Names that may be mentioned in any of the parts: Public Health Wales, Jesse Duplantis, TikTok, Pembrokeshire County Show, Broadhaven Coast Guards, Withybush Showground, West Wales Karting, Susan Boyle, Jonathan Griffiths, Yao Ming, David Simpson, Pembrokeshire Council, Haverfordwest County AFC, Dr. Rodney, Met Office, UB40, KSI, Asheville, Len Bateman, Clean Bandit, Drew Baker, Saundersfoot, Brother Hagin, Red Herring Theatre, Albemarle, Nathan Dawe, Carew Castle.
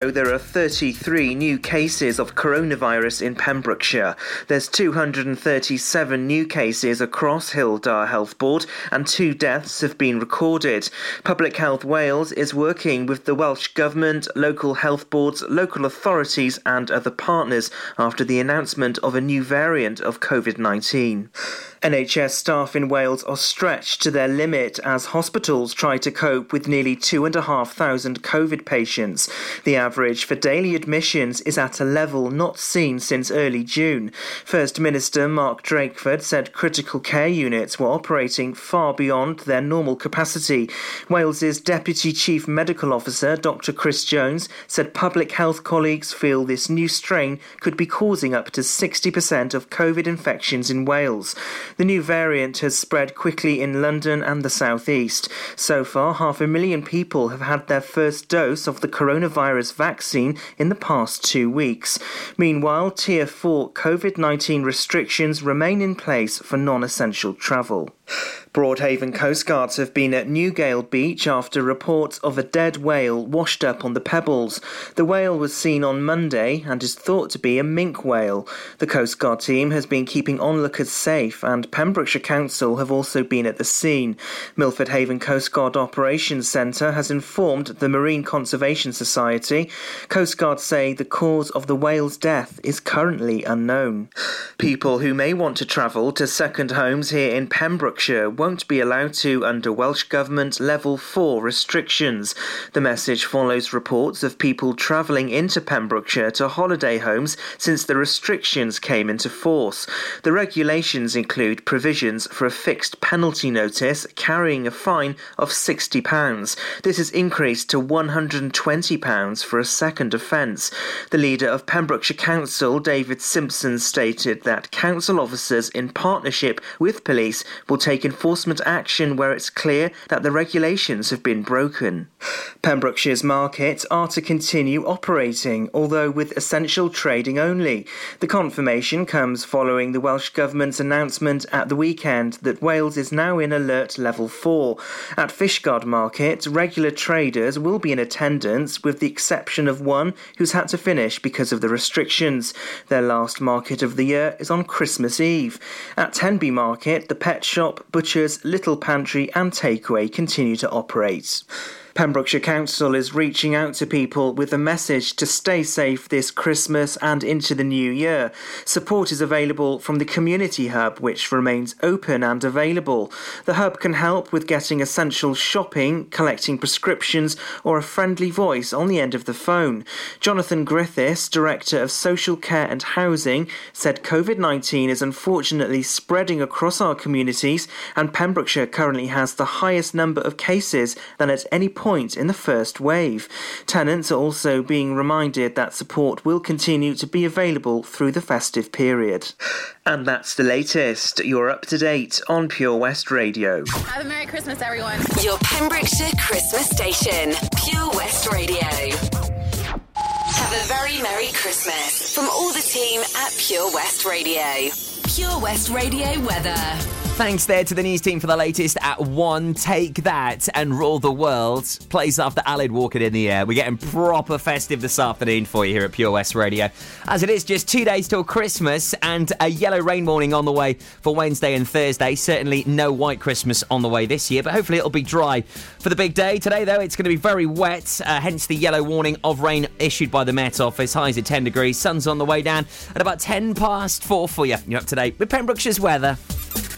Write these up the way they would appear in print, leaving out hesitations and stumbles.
There are 33 new cases of coronavirus in Pembrokeshire. There's 237 new cases across Hildar Health Board and 2 deaths have been recorded. Public Health Wales is working with the Welsh Government, local health boards, local authorities and other partners after the announcement of a new variant of COVID-19. NHS staff in Wales are stretched to their limit as hospitals try to cope with nearly 2,500 COVID patients. The average for daily admissions is at a level not seen since early June. First Minister Mark Drakeford said critical care units were operating far beyond their normal capacity. Wales's Deputy Chief Medical Officer, Dr. Chris Jones, said public health colleagues feel this new strain could be causing up to 60% of COVID infections in Wales. The new variant has spread quickly in London and the southeast. So far, 500,000 people have had their first dose of the coronavirus vaccine in the past 2 weeks. Meanwhile, Tier 4 COVID-19 restrictions remain in place for non-essential travel. Broadhaven Coast Guards have been at Newgale Beach after reports of a dead whale washed up on the pebbles. The whale was seen on Monday and is thought to be a minke whale. The Coast Guard team has been keeping onlookers safe and Pembrokeshire Council have also been at the scene. Milford Haven Coast Guard Operations Centre has informed the Marine Conservation Society. Coast Guards say the cause of the whale's death is currently unknown. People who may want to travel to second homes here in Pembrokeshire won't be allowed to under Welsh Government Level 4 restrictions. The message follows reports of people travelling into Pembrokeshire to holiday homes since the restrictions came into force. The regulations include provisions for a fixed penalty notice carrying a fine of £60. This is increased to £120 for a second offence. The leader of Pembrokeshire Council, David Simpson, stated that council officers in partnership with police will take enforcement action where it's clear that the regulations have been broken. Pembrokeshire's markets are to continue operating, although with essential trading only. The confirmation comes following the Welsh Government's announcement at the weekend that Wales is now in alert level 4. At Fishguard Market, regular traders will be in attendance with the exception of one who's had to finish because of the restrictions. Their last market of the year is on Christmas Eve. At Tenby Market, the pet shop, butchers, little pantry and takeaway continue to operate. Pembrokeshire Council is reaching out to people with a message to stay safe this Christmas and into the new year. Support is available from the Community Hub, which remains open and available. The Hub can help with getting essential shopping, collecting prescriptions, or a friendly voice on the end of the phone. Jonathan Griffiths, Director of Social Care and Housing, said COVID-19 is unfortunately spreading across our communities, and Pembrokeshire currently has the highest number of cases than at any point in the first wave. Tenants are also being reminded that support will continue to be available through the festive period. And that's the latest. You're up to date on Pure West Radio. Have a Merry Christmas, everyone. Your Pembrokeshire Christmas station, Pure West Radio. Have a very Merry Christmas from all the team at Pure West Radio. Pure West Radio weather. Thanks there to the news team for the latest at one. Take that and Rule the World. Plays after Aled Walker in the air. We're getting proper festive this afternoon for you here at Pure West Radio. As it is just 2 days till Christmas and a yellow rain warning on the way for Wednesday and Thursday. Certainly no white Christmas on the way this year, but hopefully it'll be dry for the big day. Today, though, it's going to be very wet, hence the yellow warning of rain issued by the Met Office. Highs at 10 degrees, sun's on the way down at about 4:10 for you. You're up to date with Pembrokeshire's weather.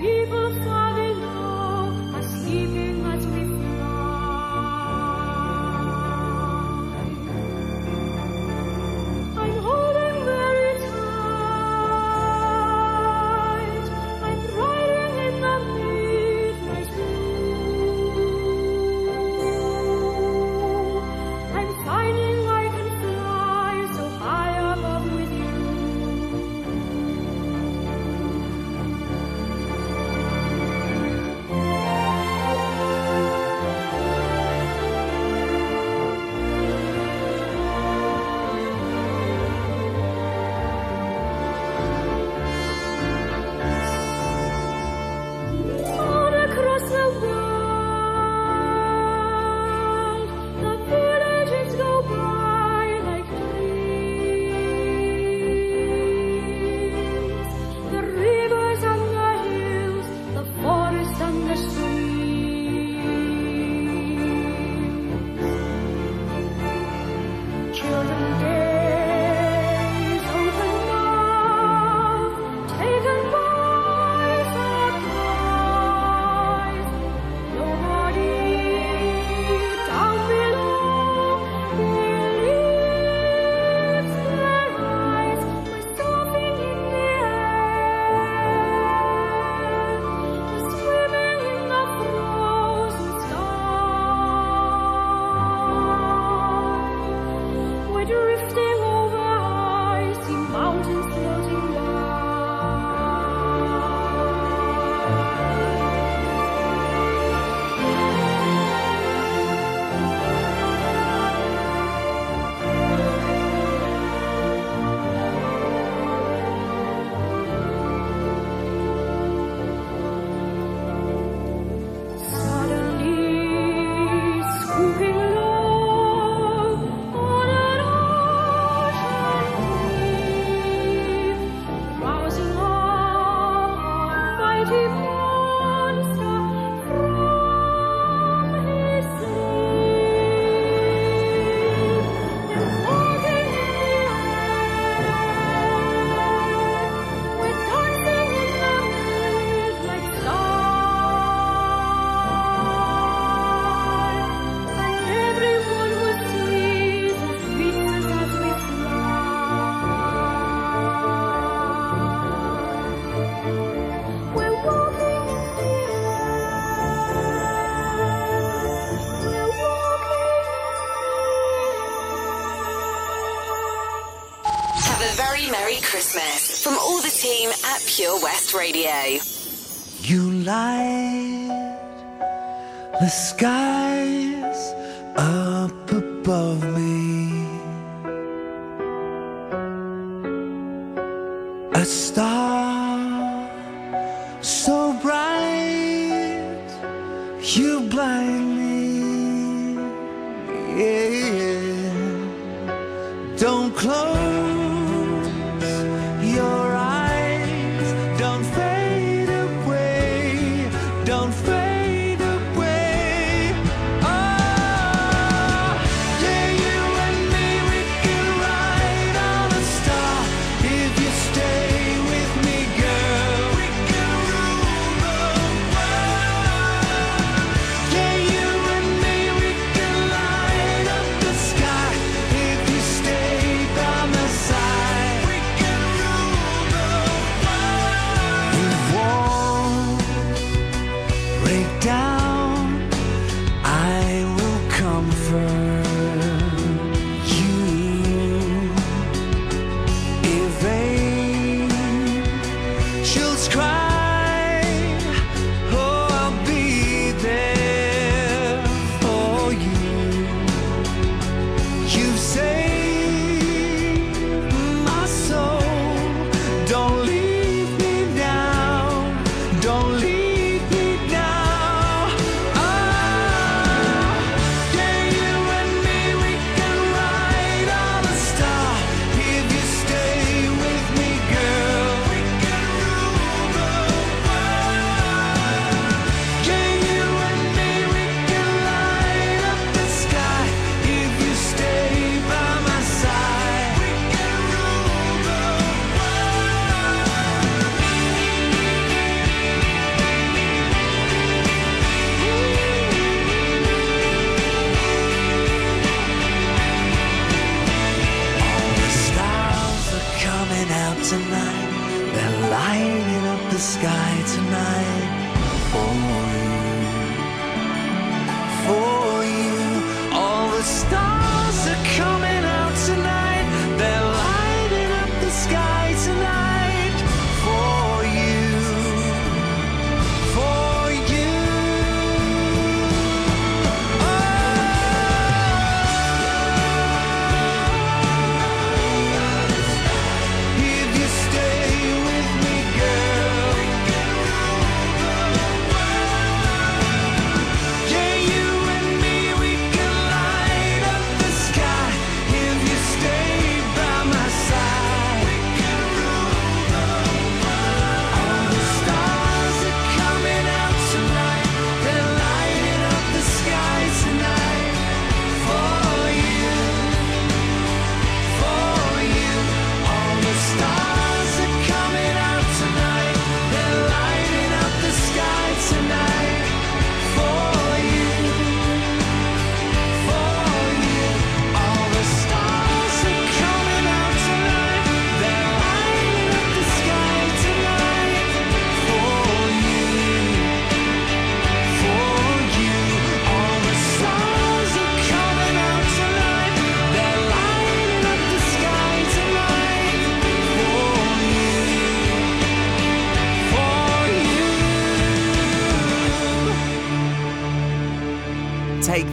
People falling low, are sleeping as we have a very Merry Christmas from all the team at Pure West Radio. You light the skies up above me, a star so bright you blind me. Yeah. Don't close.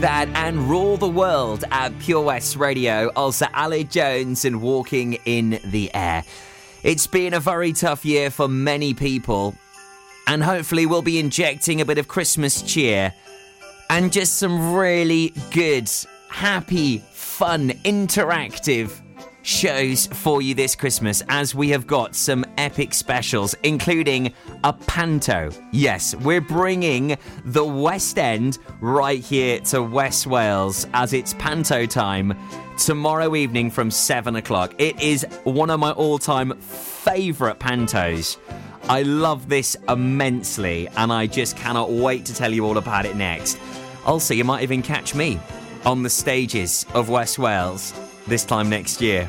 That and rule the world at Pure West Radio. Also, Ali Jones and Walking in the Air. It's been a very tough year for many people, and hopefully we'll be injecting a bit of Christmas cheer and just some really good, happy, fun, interactive shows for you this Christmas, as we have got some epic specials, including a panto. Yes, we're bringing the West End right here to West Wales, as it's panto time tomorrow evening from 7 o'clock. It is one of my all-time favourite pantos. I love this immensely, and I just cannot wait to tell you all about it next. Also, you might even catch me on the stages of West Wales this time next year.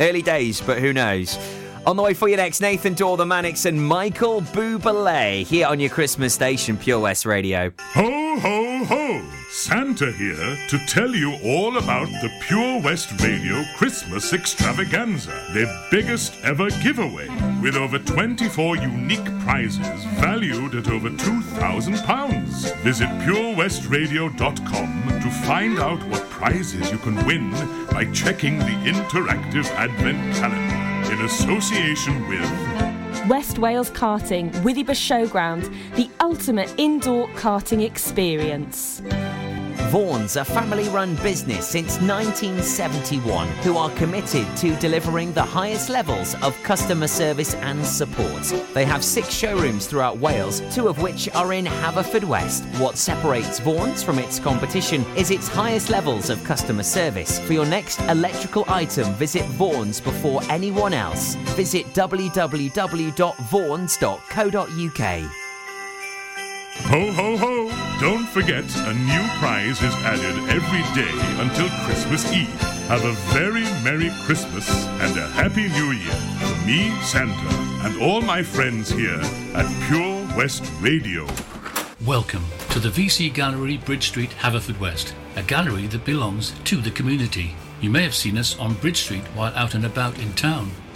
Early days, but who knows? On the way for you next, Nathan Dawe, The Manics and Michael Bublé here on your Christmas station, Pure West Radio. Ho, ho, ho! Santa here to tell you all about the Pure West Radio Christmas Extravaganza, their biggest ever giveaway, with over 24 unique prizes valued at over £2,000. Visit purewestradio.com to find out what prizes you can win by checking the interactive advent calendar. In association with West Wales Karting, Withybush Showground, the ultimate indoor karting experience. Vaughan's, a family-run business since 1971, who are committed to delivering the highest levels of customer service and support. They have 6 showrooms throughout Wales, 2 of which are in Haverfordwest. What separates Vaughan's from its competition is its highest levels of customer service. For your next electrical item, visit Vaughan's before anyone else. Visit www.vaughans.co.uk. Ho, ho, ho! Don't forget, a new prize is added every day until Christmas Eve. Have a very Merry Christmas and a Happy New Year from me, Santa, and all my friends here at Pure West Radio. Welcome to the VC Gallery, Bridge Street, Haverfordwest, a gallery that belongs to the community. You may have seen us on Bridge Street while out and about in town.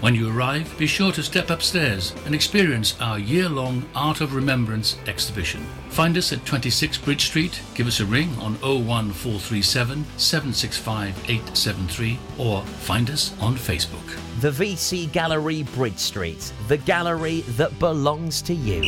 When you arrive, be sure to step upstairs and experience our year-long Art of Remembrance exhibition. Find us at 26 Bridge Street, give us a ring on 01437 765 873 or find us on Facebook. The VC Gallery, Bridge Street, the gallery that belongs to you.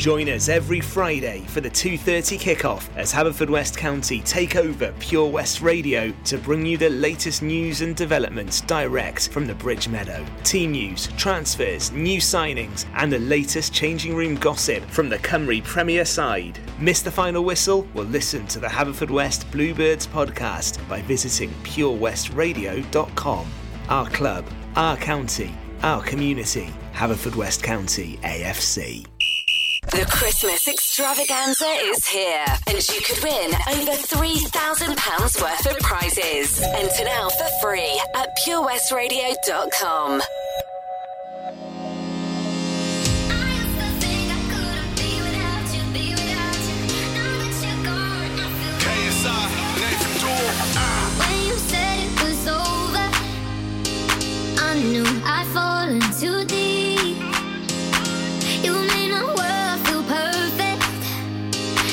Join us every Friday for the 2:30 kick-off as Haverfordwest County take over Pure West Radio to bring you the latest news and developments direct from the Bridge Meadow. Team news, transfers, new signings and the latest changing room gossip from the Cymru Premier side. Miss the final whistle? Well, listen to the Haverfordwest Bluebirds podcast by visiting purewestradio.com. Our club, our county, our community. Haverfordwest County AFC. The Christmas extravaganza is here and you could win over £3,000 worth of prizes. Enter now for free at purewestradio.com. KSI, Nathan Dawe. When you said it was over, I knew I'd fallen too deep. You made my world feel perfect,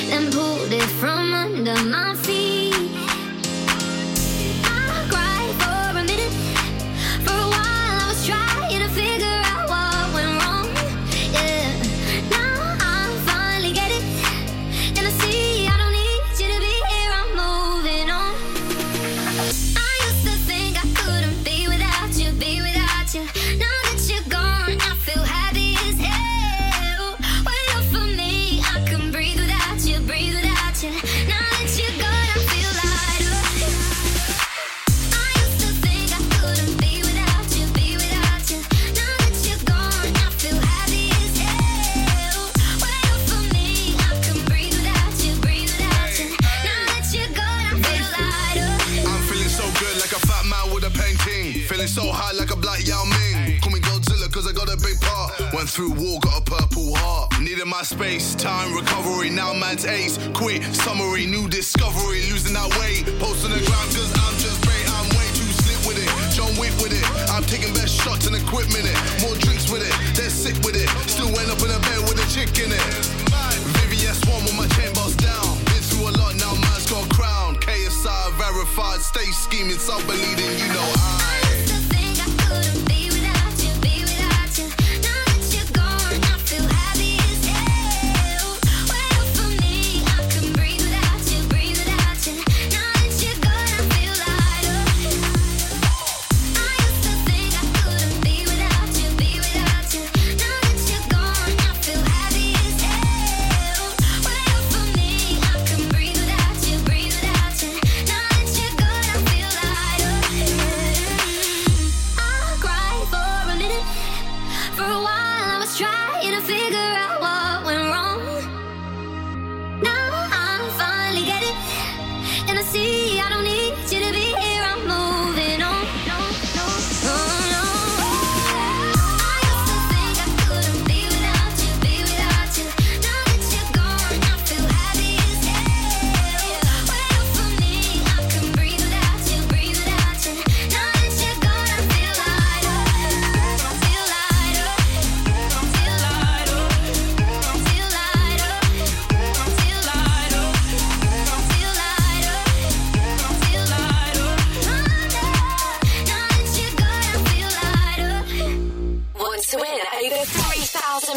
then pulled it from under my feet. I cried for a minute, for a while I was trying to figure out what went wrong. Yeah, now I finally get it, and I see I don't need you to be here. I'm moving on. I used to think I couldn't be without you, now that you're gone, I feel happy as hell. Wait up for me, I can breathe without you, now that you're gone. So high like a black Yao Ming. Call me Godzilla cause I got a big part. Went through war, got a purple heart. Needed my space, time, recovery. Now man's ace, quit, summary. New discovery, losing that weight. Post on the ground cause I'm just great. I'm way too slick with it, John Wick with it. I'm taking best shots and equipment it. More drinks with it, they're sick with it. Still end up in a bed with a chick in it. VVS one with my chain boss down. Been through a lot, now man's got a crown. KSI verified, stay scheming. Some believing, you know I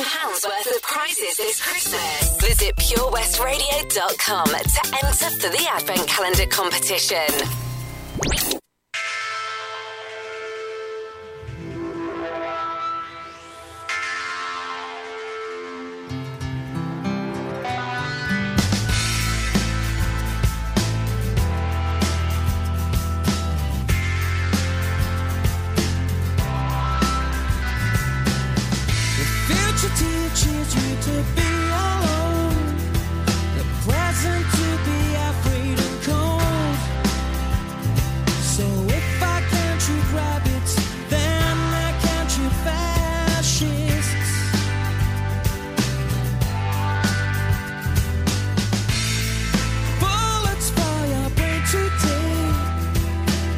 £1,000 worth of prizes this Christmas. Visit purewestradio.com to enter for the Advent Calendar competition. Teaches you to be alone, the present to be afraid and cold. So if I can't shoot rabbits, then I can't shoot fascists. Bullets for your brain today,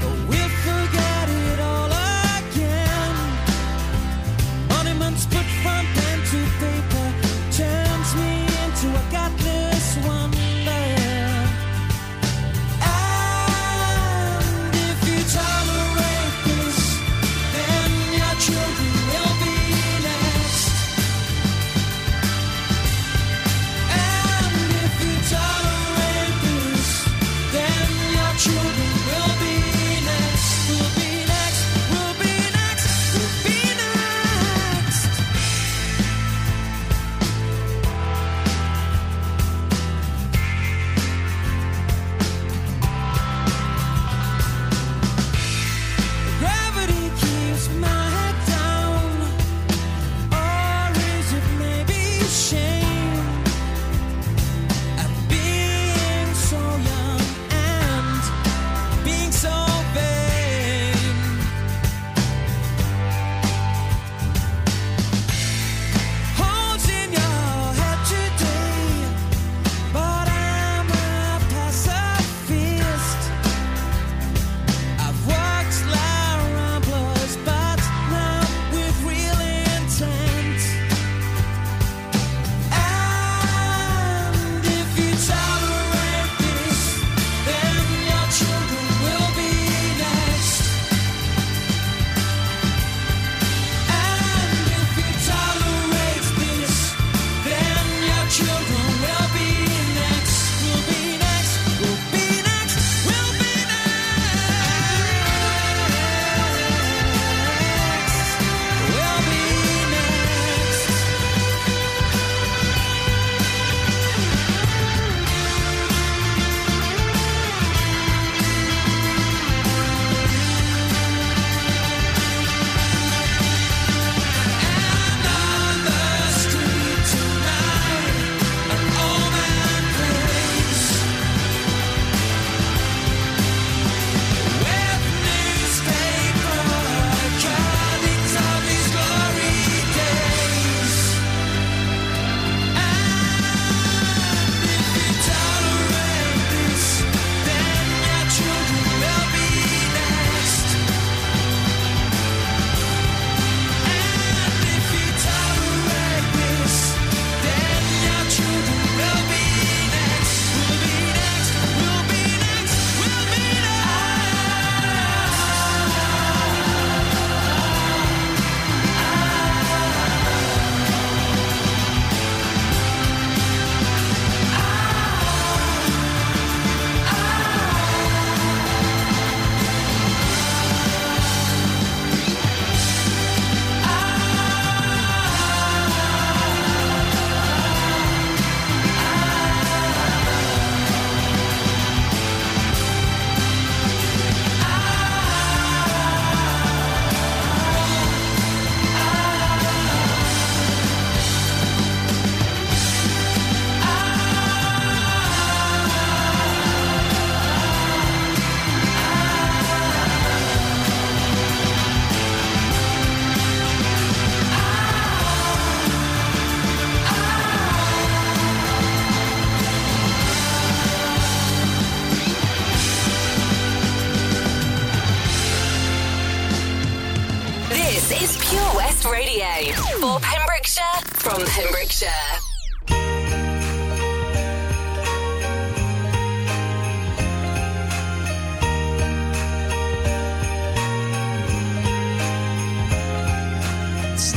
but we'll forget it all again. Monuments put from to paper turns me into a godless wonder. And if you tolerate this, then your children will be next. And if you tolerate this, then your children will be next. Will be next, will be next, will be next.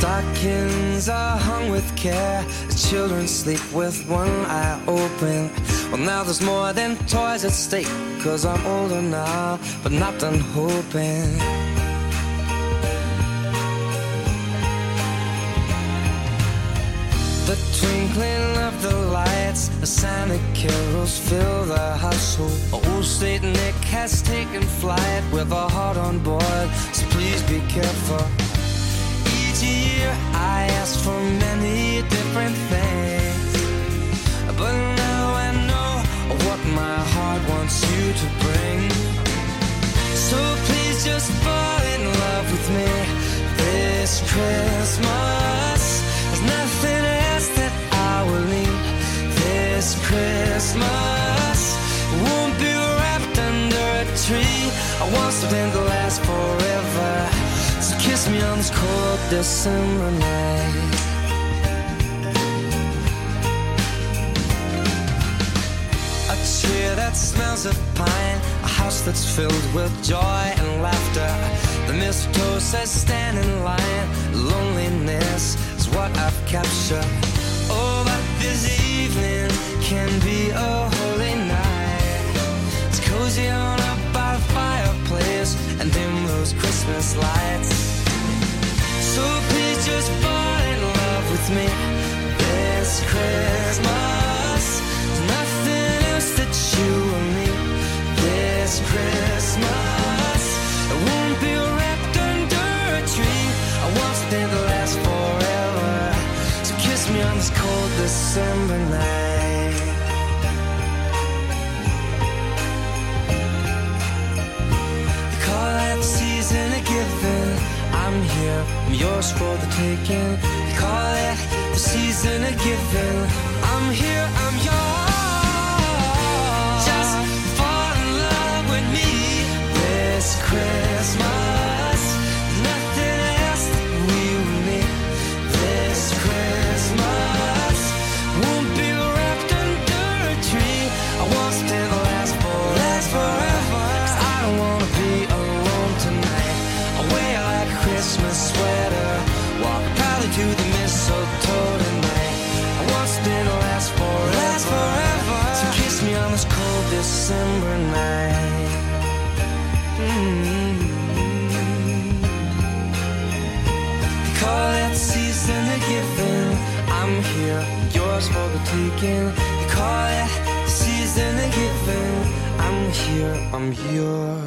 Stockings are hung with care as children sleep with one eye open. Well, now there's more than toys at stake, 'cause I'm older now, but not done hoping. The twinkling of the lights, the sound of carols fill the household. Old Saint Nick has taken flight with a heart on board, so please be careful. Each year I ask for many different things, but now I know what my heart wants you to bring. So please just fall in love with me this Christmas. There's nothing else that I will need this Christmas. It won't be wrapped under a tree. I want something to last forever. So kiss me on this cold December night. A cheer that smells of pine, a house that's filled with joy and laughter. The mistletoe says stand in line. Loneliness is what I've captured. Oh, but this evening can be a holy night. It's cozy on up by the fireplace and dim those Christmas lights. So please just fall in love with me this Christmas. There's nothing else that you will need this Christmas. It won't be wrapped under a tree. I want something to last forever. So kiss me on this cold December night. They call that season a given. I'm here, I'm yours for the taking. They call it the season a given. I'm here, I'm yours. Just fall in love with me this Christmas. Nothing else that we will need this Christmas. Won't be wrapped under a tree. I want something to last forever. 'Cause I don't wanna be alone tonight. I wear like a Christmas sweater. Walk proudly to the mistletoe tonight. I want something to last forever. So kiss me on this cold December night. They call it season a given. I'm here, yours for the taking. They call it season a given. I'm here, I'm yours.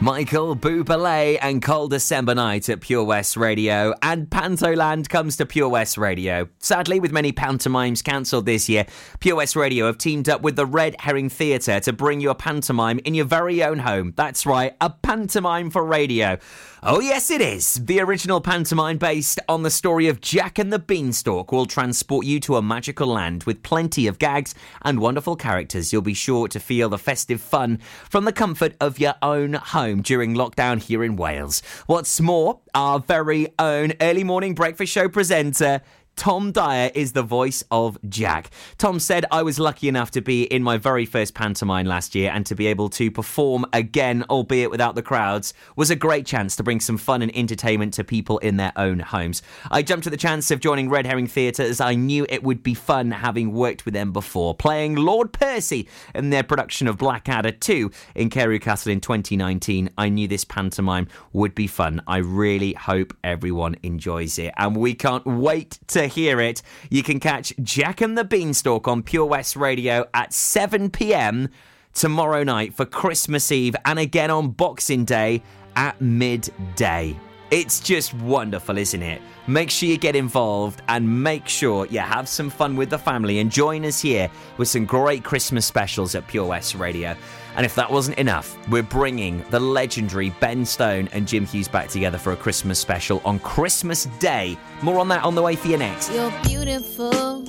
Michael Bublé and Cold December Night at Pure West Radio. And Pantoland comes to Pure West Radio. Sadly, with many pantomimes cancelled this year, Pure West Radio have teamed up with the Red Herring Theatre to bring you a pantomime in your very own home. That's right, a pantomime for radio. Oh yes it is! The original pantomime based on the story of Jack and the Beanstalk will transport you to a magical land with plenty of gags and wonderful characters. You'll be sure to feel the festive fun from the comfort of your own home during lockdown here in Wales. What's more, our very own early morning breakfast show presenter Tom Dyer is the voice of Jack. Tom said, I was lucky enough to be in my very first pantomime last year, and to be able to perform again, albeit without the crowds, was a great chance to bring some fun and entertainment to people in their own homes. I jumped at the chance of joining Red Herring Theatre as I knew it would be fun, having worked with them before, playing Lord Percy in their production of Blackadder 2 in Carew Castle in 2019. I knew this pantomime would be fun. I really hope everyone enjoys it, and we can't wait to hear it. You can catch Jack and the Beanstalk on Pure West Radio at 7 p.m. tomorrow night for Christmas Eve, and again on Boxing Day at midday. It's just wonderful, isn't it? Make sure you get involved and make sure you have some fun with the family, and join us here with some great Christmas specials at Pure West Radio. And if that wasn't enough, we're bringing the legendary Ben Stone and Jim Hughes back together for a Christmas special on Christmas Day. More on that on the way for you next. You're beautiful,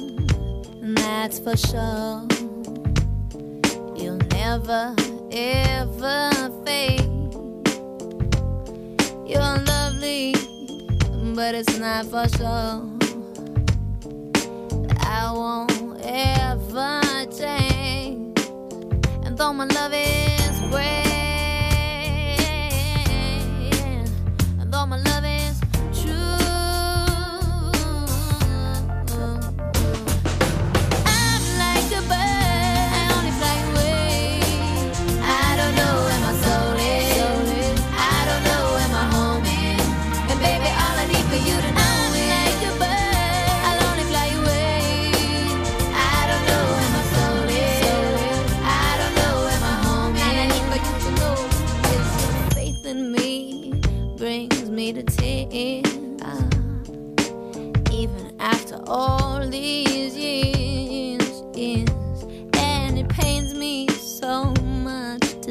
that's for sure. You'll never, ever fade. You're lovely, but it's not for sure. I won't ever change, and though my love is great.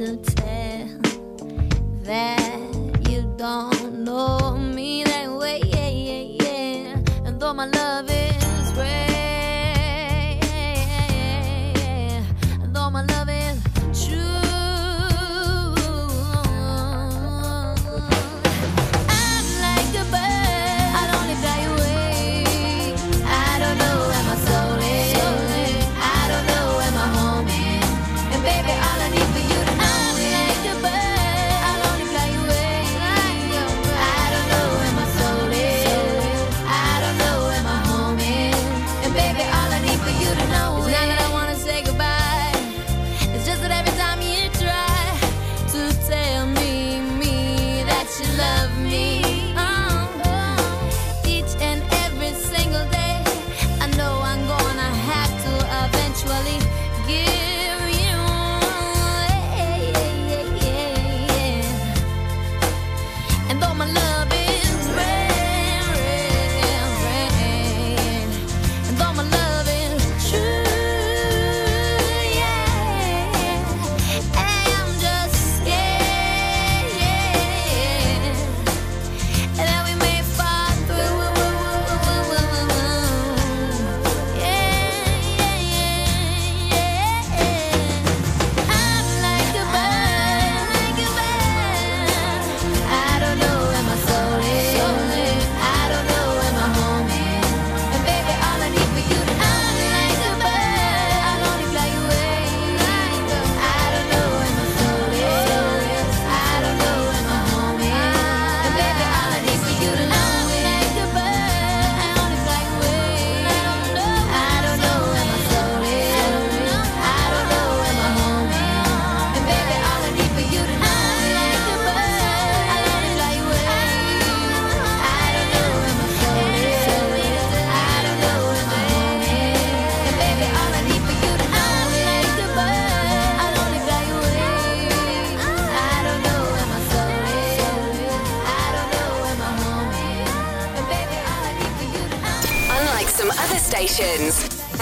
to tell that you don't know me that way, yeah, yeah, yeah. And though my love is great, and though my love is true,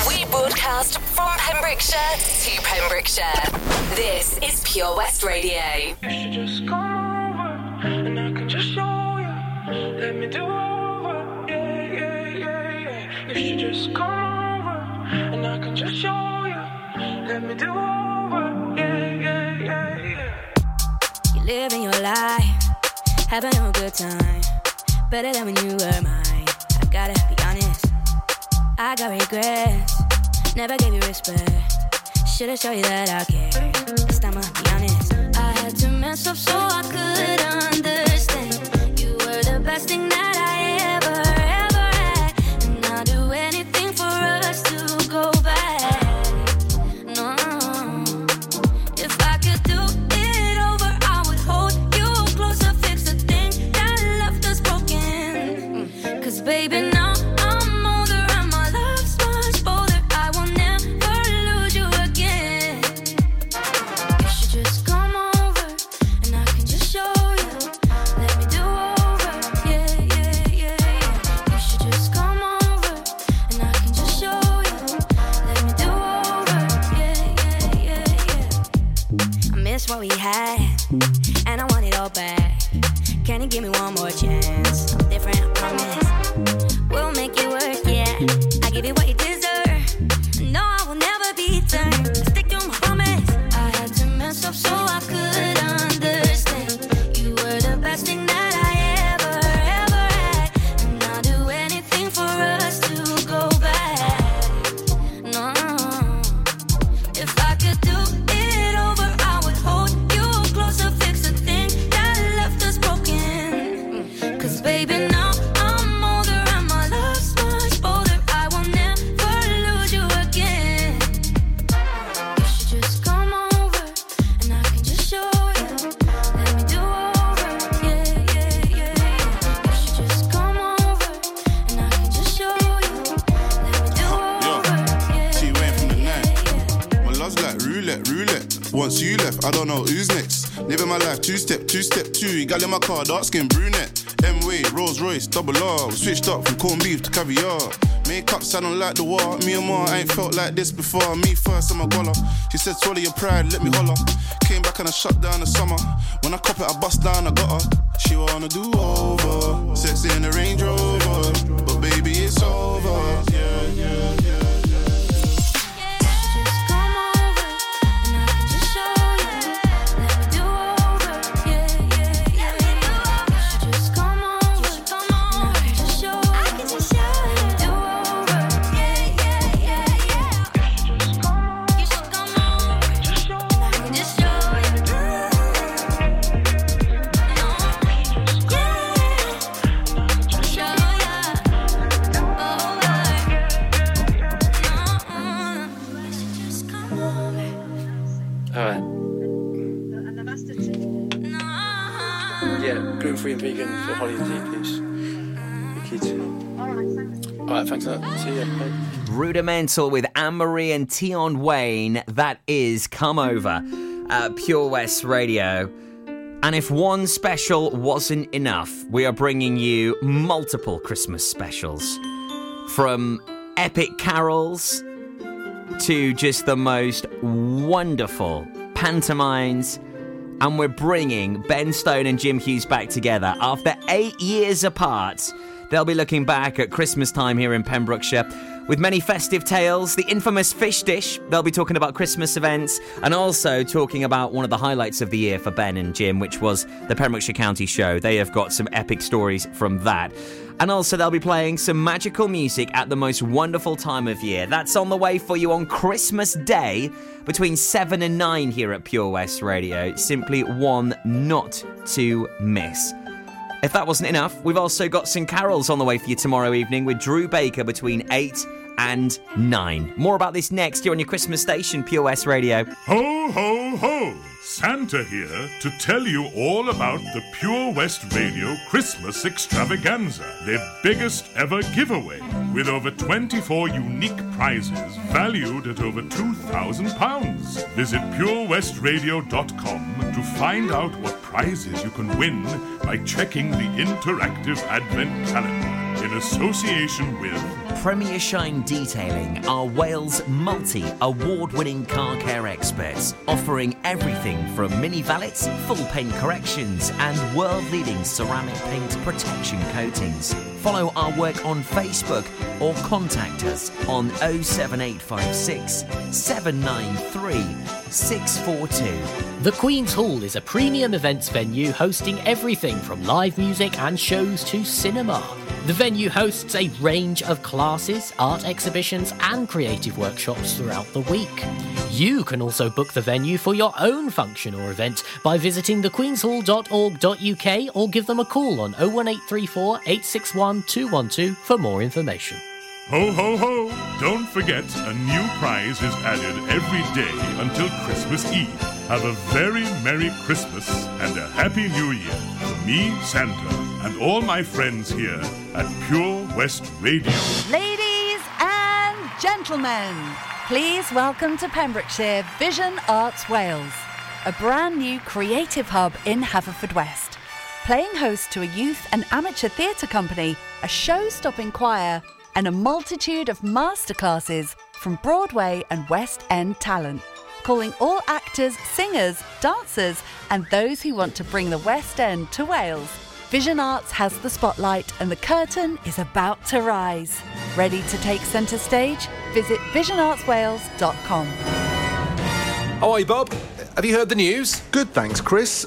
we broadcast from Pembrokeshire to Pembrokeshire. This is Pure West Radio. You should just come over and I can just show you. Let me do over, yeah, yeah, yeah, yeah. You should just come over and I can just show you. Let me do over, yeah, yeah, yeah, yeah. You're living your life, having a good time. Better than when you were mine. I gotta be honest. I got regrets, never gave you respect. Should've shown you that I care. This time I'll be honest. I had to mess up so I could understand. You were the best thing that I ever, ever had. And I'll do anything for us to go back. No, if I could do it over, I would hold you closer, fix the things that left us broken. 'Cause baby, now what we had, and I want it all back. Can you give me one more chance? I'm different, I promise. We'll make it work, yeah. I give you what you deserve. No, I will never be turned. I stick to my promise. I had to mess up so I could understand. You were the best thing that I ever, ever had. And I'll do anything for us to go back. No, if I could do it over, baby, now I'm older and my love's much bolder. I will never lose you again. You should just come over and I can just show you. Let me do over, yeah, yeah, yeah, yeah. You should just come over and I can just show you. Let me do over, yeah. She went from the night, yeah, yeah. My love's like roulette, roulette. Once you left, I don't know who's next. Living my life two-step, two-step, two. Gal in my car, dark-skinned brunette. M-Way, Rolls Royce, double R. We switched up from corned beef to caviar. Make-ups, I don't like the war. Me and Ma, I ain't felt like this before. Me first, I'm a goller. She said, swallow your pride, let me holler. Came back and I shut down the summer. When I cop it, I bust down, I got her. She wanna do over. Sexy in the Range Rover. But baby, it's over. Yeah, yeah, yeah. Rudimental with Anne-Marie and Tion Wayne. That is Come Over at Pure West Radio. And if one special wasn't enough, we are bringing you multiple Christmas specials. From epic carols to just the most wonderful pantomimes. And we're bringing Ben Stone and Jim Hughes back together after 8 years apart. They'll be looking back at Christmas time here in Pembrokeshire with many festive tales, the infamous fish dish. They'll be talking about Christmas events and also talking about one of the highlights of the year for Ben and Jim, which was the Pembrokeshire County show. They have got some epic stories from that. And also they'll be playing some magical music at the most wonderful time of year. That's on the way for you on Christmas Day between 7 and 9 here at Pure West Radio. Simply one not to miss. If that wasn't enough, we've also got some carols on the way for you tomorrow evening with Drew Baker between 8 and 9. More about this next here on your Christmas station, Pure West Radio. Ho, ho, ho! Santa here to tell you all about the Pure West Radio Christmas Extravaganza, their biggest ever giveaway, with over 24 unique prizes valued at over £2,000. Visit purewestradio.com to find out what prizes you can win by checking the interactive advent calendar in association with Premier Shine Detailing, our Wales multi-award-winning car care experts, offering everything from mini valets, full paint corrections and world-leading ceramic paint protection coatings. Follow our work on Facebook or contact us on 07856 793 642. The Queen's Hall is a premium events venue hosting everything from live music and shows to cinema. The venue hosts a range of classes, art exhibitions and creative workshops throughout the week. You can also book the venue for your own function or event by visiting thequeenshall.org.uk or give them a call on 01834 861 212 for more information. Ho, ho, ho! Don't forget, a new prize is added every day until Christmas Eve. Have a very Merry Christmas and a Happy New Year from me, Santa, and all my friends here at Pure West Radio. Ladies and gentlemen, please welcome to Pembrokeshire Vision Arts Wales, a brand new creative hub in Haverfordwest, playing host to a youth and amateur theatre company, a show-stopping choir, and a multitude of masterclasses from Broadway and West End talent, calling all actors, singers, dancers, and those who want to bring the West End to Wales. Vision Arts has the spotlight and the curtain is about to rise. Ready to take centre stage? Visit visionartswales.com. Oh, hi, Bob. Have you heard the news? Good, thanks, Chris.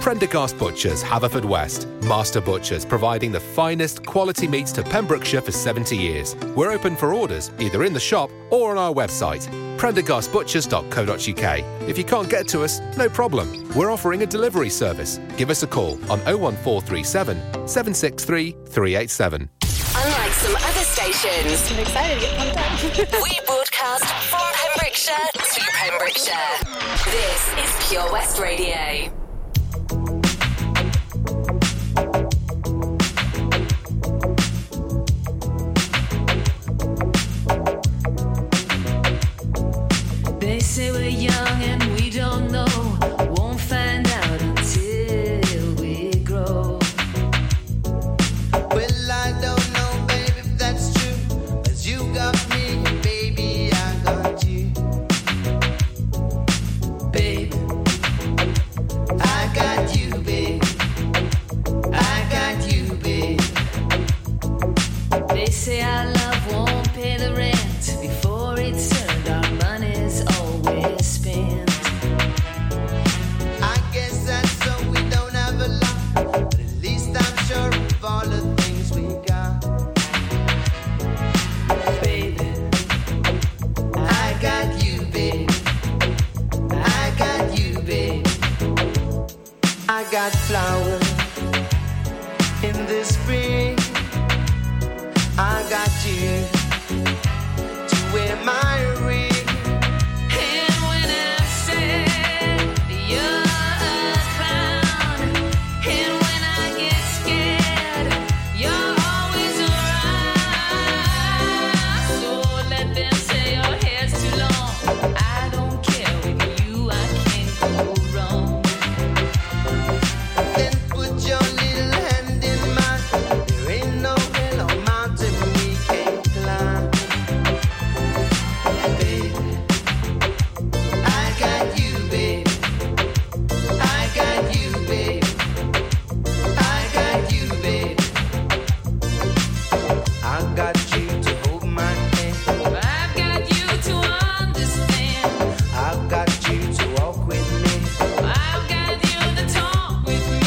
Prendergast Butchers, Haverfordwest. Master butchers providing the finest quality meats to Pembrokeshire for 70 years. We're open for orders, either in the shop or on our website, prendergastbutchers.co.uk. If you can't get to us, no problem. We're offering a delivery service. Give us a call on 01437 763 387. Unlike some other stations, I'm excited to get pumped up. We broadcast from Pembrokeshire to Pembrokeshire. This is Pure West Radio. say we're young and we don't know, won't find out until we grow. Well, I don't know, babe, if that's true, but you got me, baby, I got you. Babe, I got you, babe, I got you, babe. They say our love won't pay the rent before it's earned. Our money's always spent. I guess that's so we don't have a lot, but at least I'm sure of all the things we got. Baby, I got you, babe, I got you, babe. I got flowers in the spring, I got you to wear my ring. And when I said you're a clown, and when I get scared, you're always around. So let them say your hair's too long. I don't care, with you I can't go wrong. Then put your little hand in mine. There ain't no hill or mountain we can't climb. Baby, I got you, babe, I got you, babe, I got you, babe. I got you to hold my hand, I've got you to understand. I got you to walk with me, I've got you to talk with me.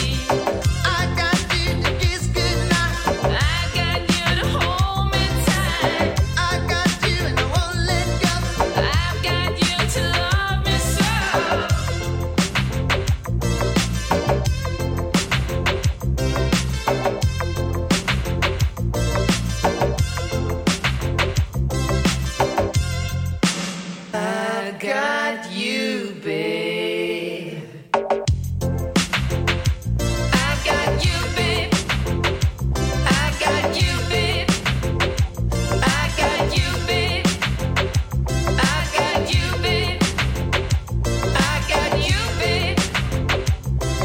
I got you to kiss goodnight, I've got you to hold me tight. I got you and I won't let go, I've got you to love me so. I got you, babe. I got you, babe. I got you, babe. I got you, babe. I got you, babe. I got you, babe. I got you, babe.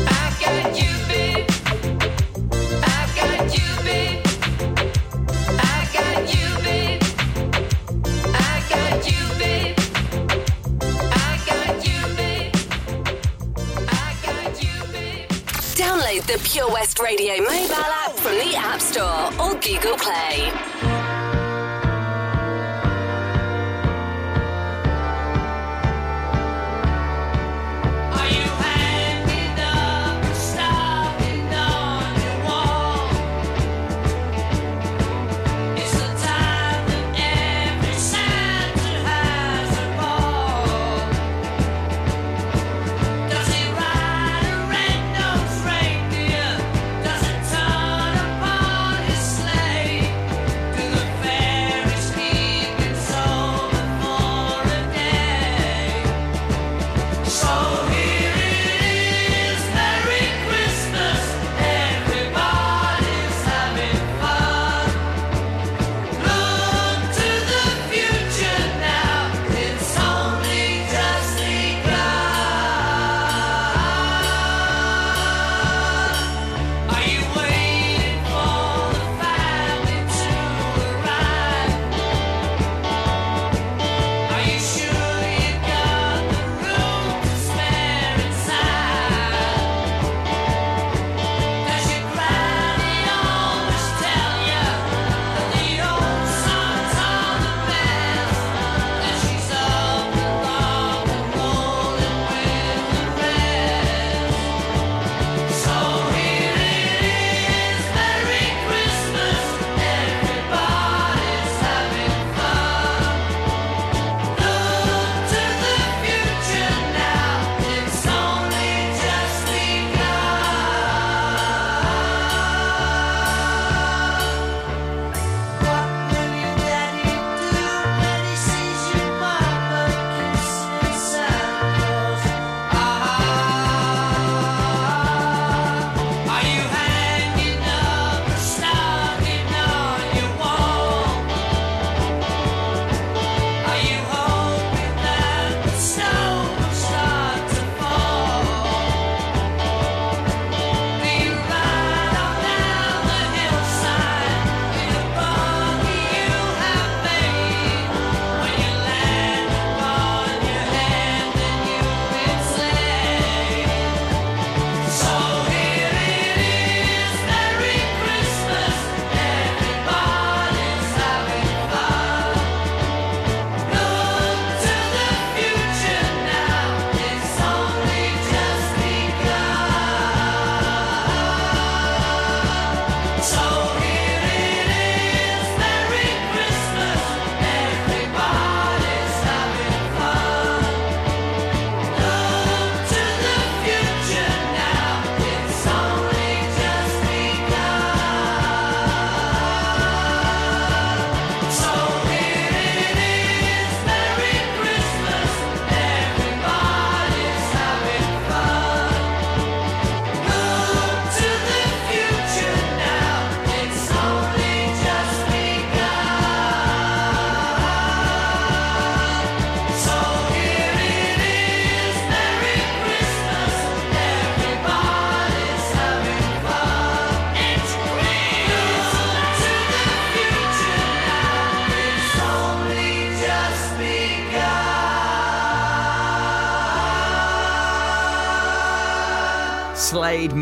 I got you, babe. I got you, babe. I got you, babe. I got you, babe. I got you, babe. Download the Pure West Radio mobile app from the App Store or Google Play. Are you happy though, stopping on your wall? It's the time that every Santa has a ball. Does he ride a red-nosed reindeer? Does it turn upon his sleigh? Do Slade,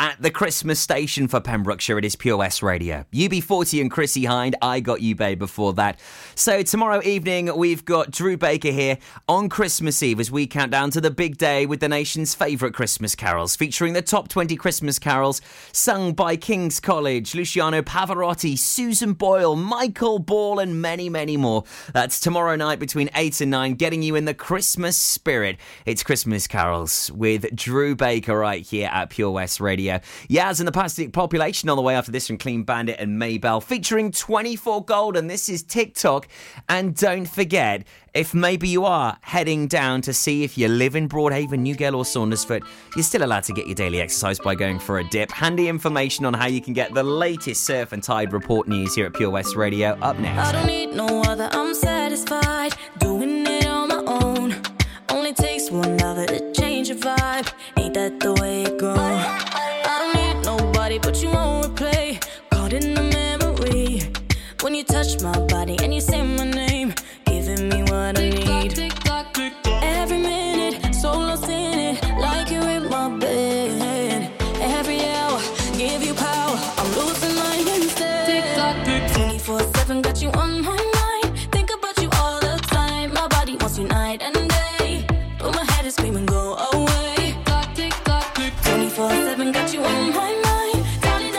At the Christmas station for Pembrokeshire, it is Pure West Radio. UB40 and Chrissy Hind, I Got You Babe before that. So tomorrow evening, we've got Drew Baker here on Christmas Eve as we count down to the big day with the nation's favourite Christmas carols, featuring the top 20 Christmas carols sung by King's College, Luciano Pavarotti, Susan Boyle, Michael Ball and many, many more. That's tomorrow night between 8 and 9, getting you in the Christmas spirit. It's Christmas carols with Drew Baker right here at Pure West Radio. Yaz and the Plastic Population on the way after this from Clean Bandit and Maybell, featuring 24 Gold, and this is TikTok. And don't forget, if maybe you are heading down to see if you live in Broadhaven, Newgale or Saundersfoot, you're still allowed to get your daily exercise by going for a dip. Handy information on how you can get the latest surf and tide report news here at Pure West Radio up next. I don't need no other, I'm satisfied, doing it on my own. Only takes one lover to change your vibe, ain't that the way it goes? But you won't replay, caught in the memory. When you touch my body and you say my name, giving me what I need. Tick tock, tick tock. Every minute, so lost in it, like you're in my bed. Every hour, give you power, I'm losing mine instead. Tick tock, tick tock. 24/7, got you on my mind. Think about you all the time. My body wants you night and day, but my head is screaming, go away. Tick tock, tick tock, tick tock. 24/7, got you on my mind. Turn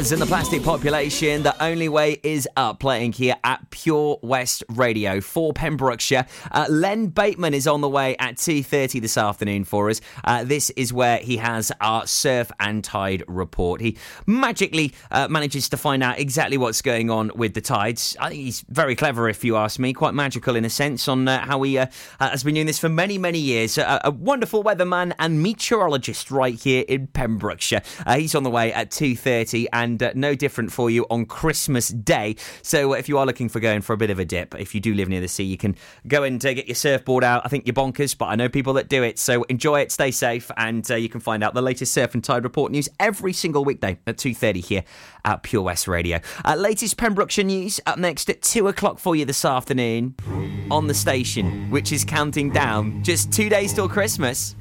As in the plastic population, the only way is up, playing here at Pure West Radio for Pembrokeshire. Len Bateman is on the way at 2:30 this afternoon for us. This is where he has our surf and tide report. He magically manages to find out exactly what's going on with the tides. I think he's very clever, if you ask me, quite magical in a sense on how he has been doing this for many, many years. A wonderful weatherman and meteorologist right here in Pembrokeshire. He's on the way at 2:30 and no different for you on Christmas Day. So if you are looking for going for a bit of a dip, if you do live near the sea, you can go and get your surfboard out. I think you're bonkers, but I know people that do it. So enjoy it, stay safe, and you can find out the latest surf and tide report news every single weekday at 2:30 here at Pure West Radio. Latest Pembrokeshire news up next at 2 o'clock for you this afternoon on the station, which is counting down just 2 days till Christmas.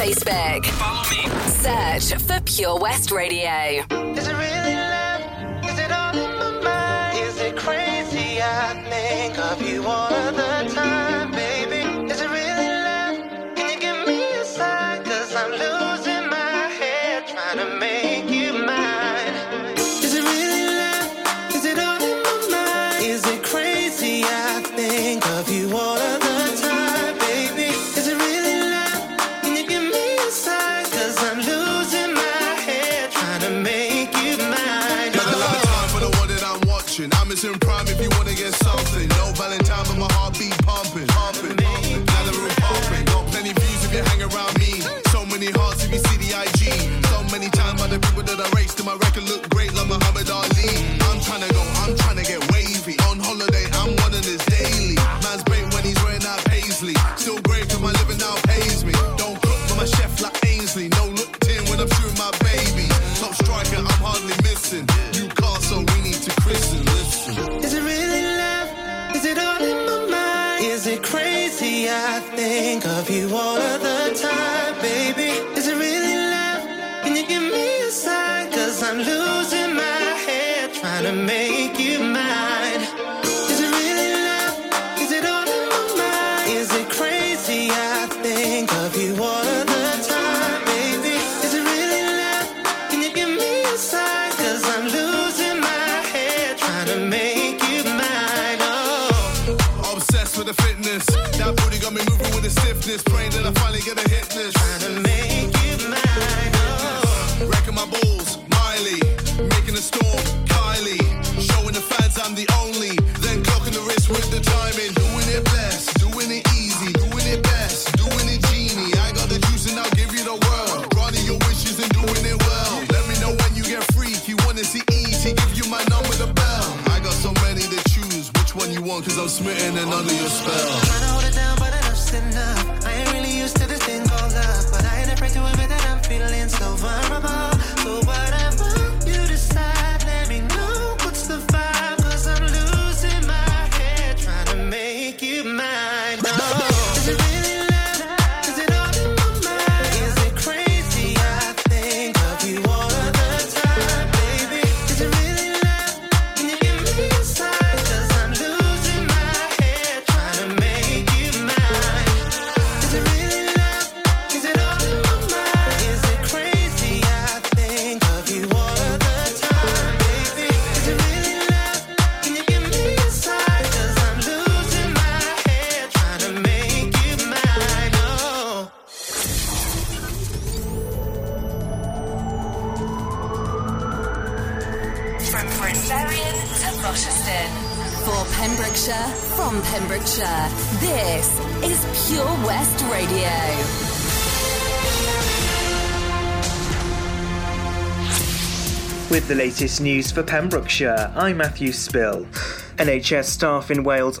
Facebook. Follow me. Search for Pure West Radio. Is it really love? Is it all in my mind? Is it crazy? I think of you all of the time, baby. Is it really love? Can you give me a sign? 'Cause I'm losing my head trying to make you mine. Is it really love? Is it all in my mind? Is it crazy? I think of you all of the time, baby. Is it really? I'm in prime if you wanna get something. No Valentine, but my heart be pumping. Now the room open. Got plenty views if you hang around me. So many hearts if you see the IG. So many times by the people that I race to my record look great like Muhammad Ali. I'm tryna go, I'm tryna get wavy. On holiday, I'm one of this daily. Man's brain when he's wearing out paisley. Still great 'cause my living now pays me. Don't cook for my chef like Ainsley. No look tin when I'm shooting my baby. Top striker, I'm hardly missing. Newcastle, we need to. it crazy I think of you all of the time, baby? Is it really love? Can you give me a sign? 'Cause I'm losing my head trying to make you mine. Is it really love? Is it all in my mind? Is it crazy I think of you all of the time, baby? Is it really love? Can you give me a sign? 'Cause I'm losing my head trying to make you mine. Oh, obsessed with the fitness. That booty got me moving with the stiffness. Praying that I finally get a hit this. Trying to make you mine. Oh. Wrecking my balls, Miley. Making a storm, Kylie. Showing the fans I'm the only. Then clocking the wrist with the timing. Doing it blessed, doing it easy. Doing it best, doing it genie. I got the juice and I'll give you the world. Running your wishes and doing it well. Let me know when you get free. If you wanna see easy, give you my number, the bell. I got so many to choose. Which one you want? 'Cause I'm smitten and under your spell. Trying to hold it down, but enough's enough. I ain't really used to this thing called love, but I ain't afraid to admit that I'm feeling so vulnerable. So whatever you decide, let me know what's the vibe. 'Cause I'm losing my head trying to make you mine. No. Is it really love? Is it all in my mind? Is it crazy I think of you all of the time, baby? Is it really love? Can you give me a sign? 'Cause I'm losing my head trying to make you mine. Is it really love? Is it all in my mind? Is it crazy I think of you all of the time, baby? Is it really love? Can you give me a sign? 'Cause I'm losing my head trying to make you mine. Oh. From Prince Arian to Rochester. For Pembrokeshire, from Pembrokeshire, this is Pure West Radio. With the latest news for Pembrokeshire, I'm Matthew Spill. NHS staff in Wales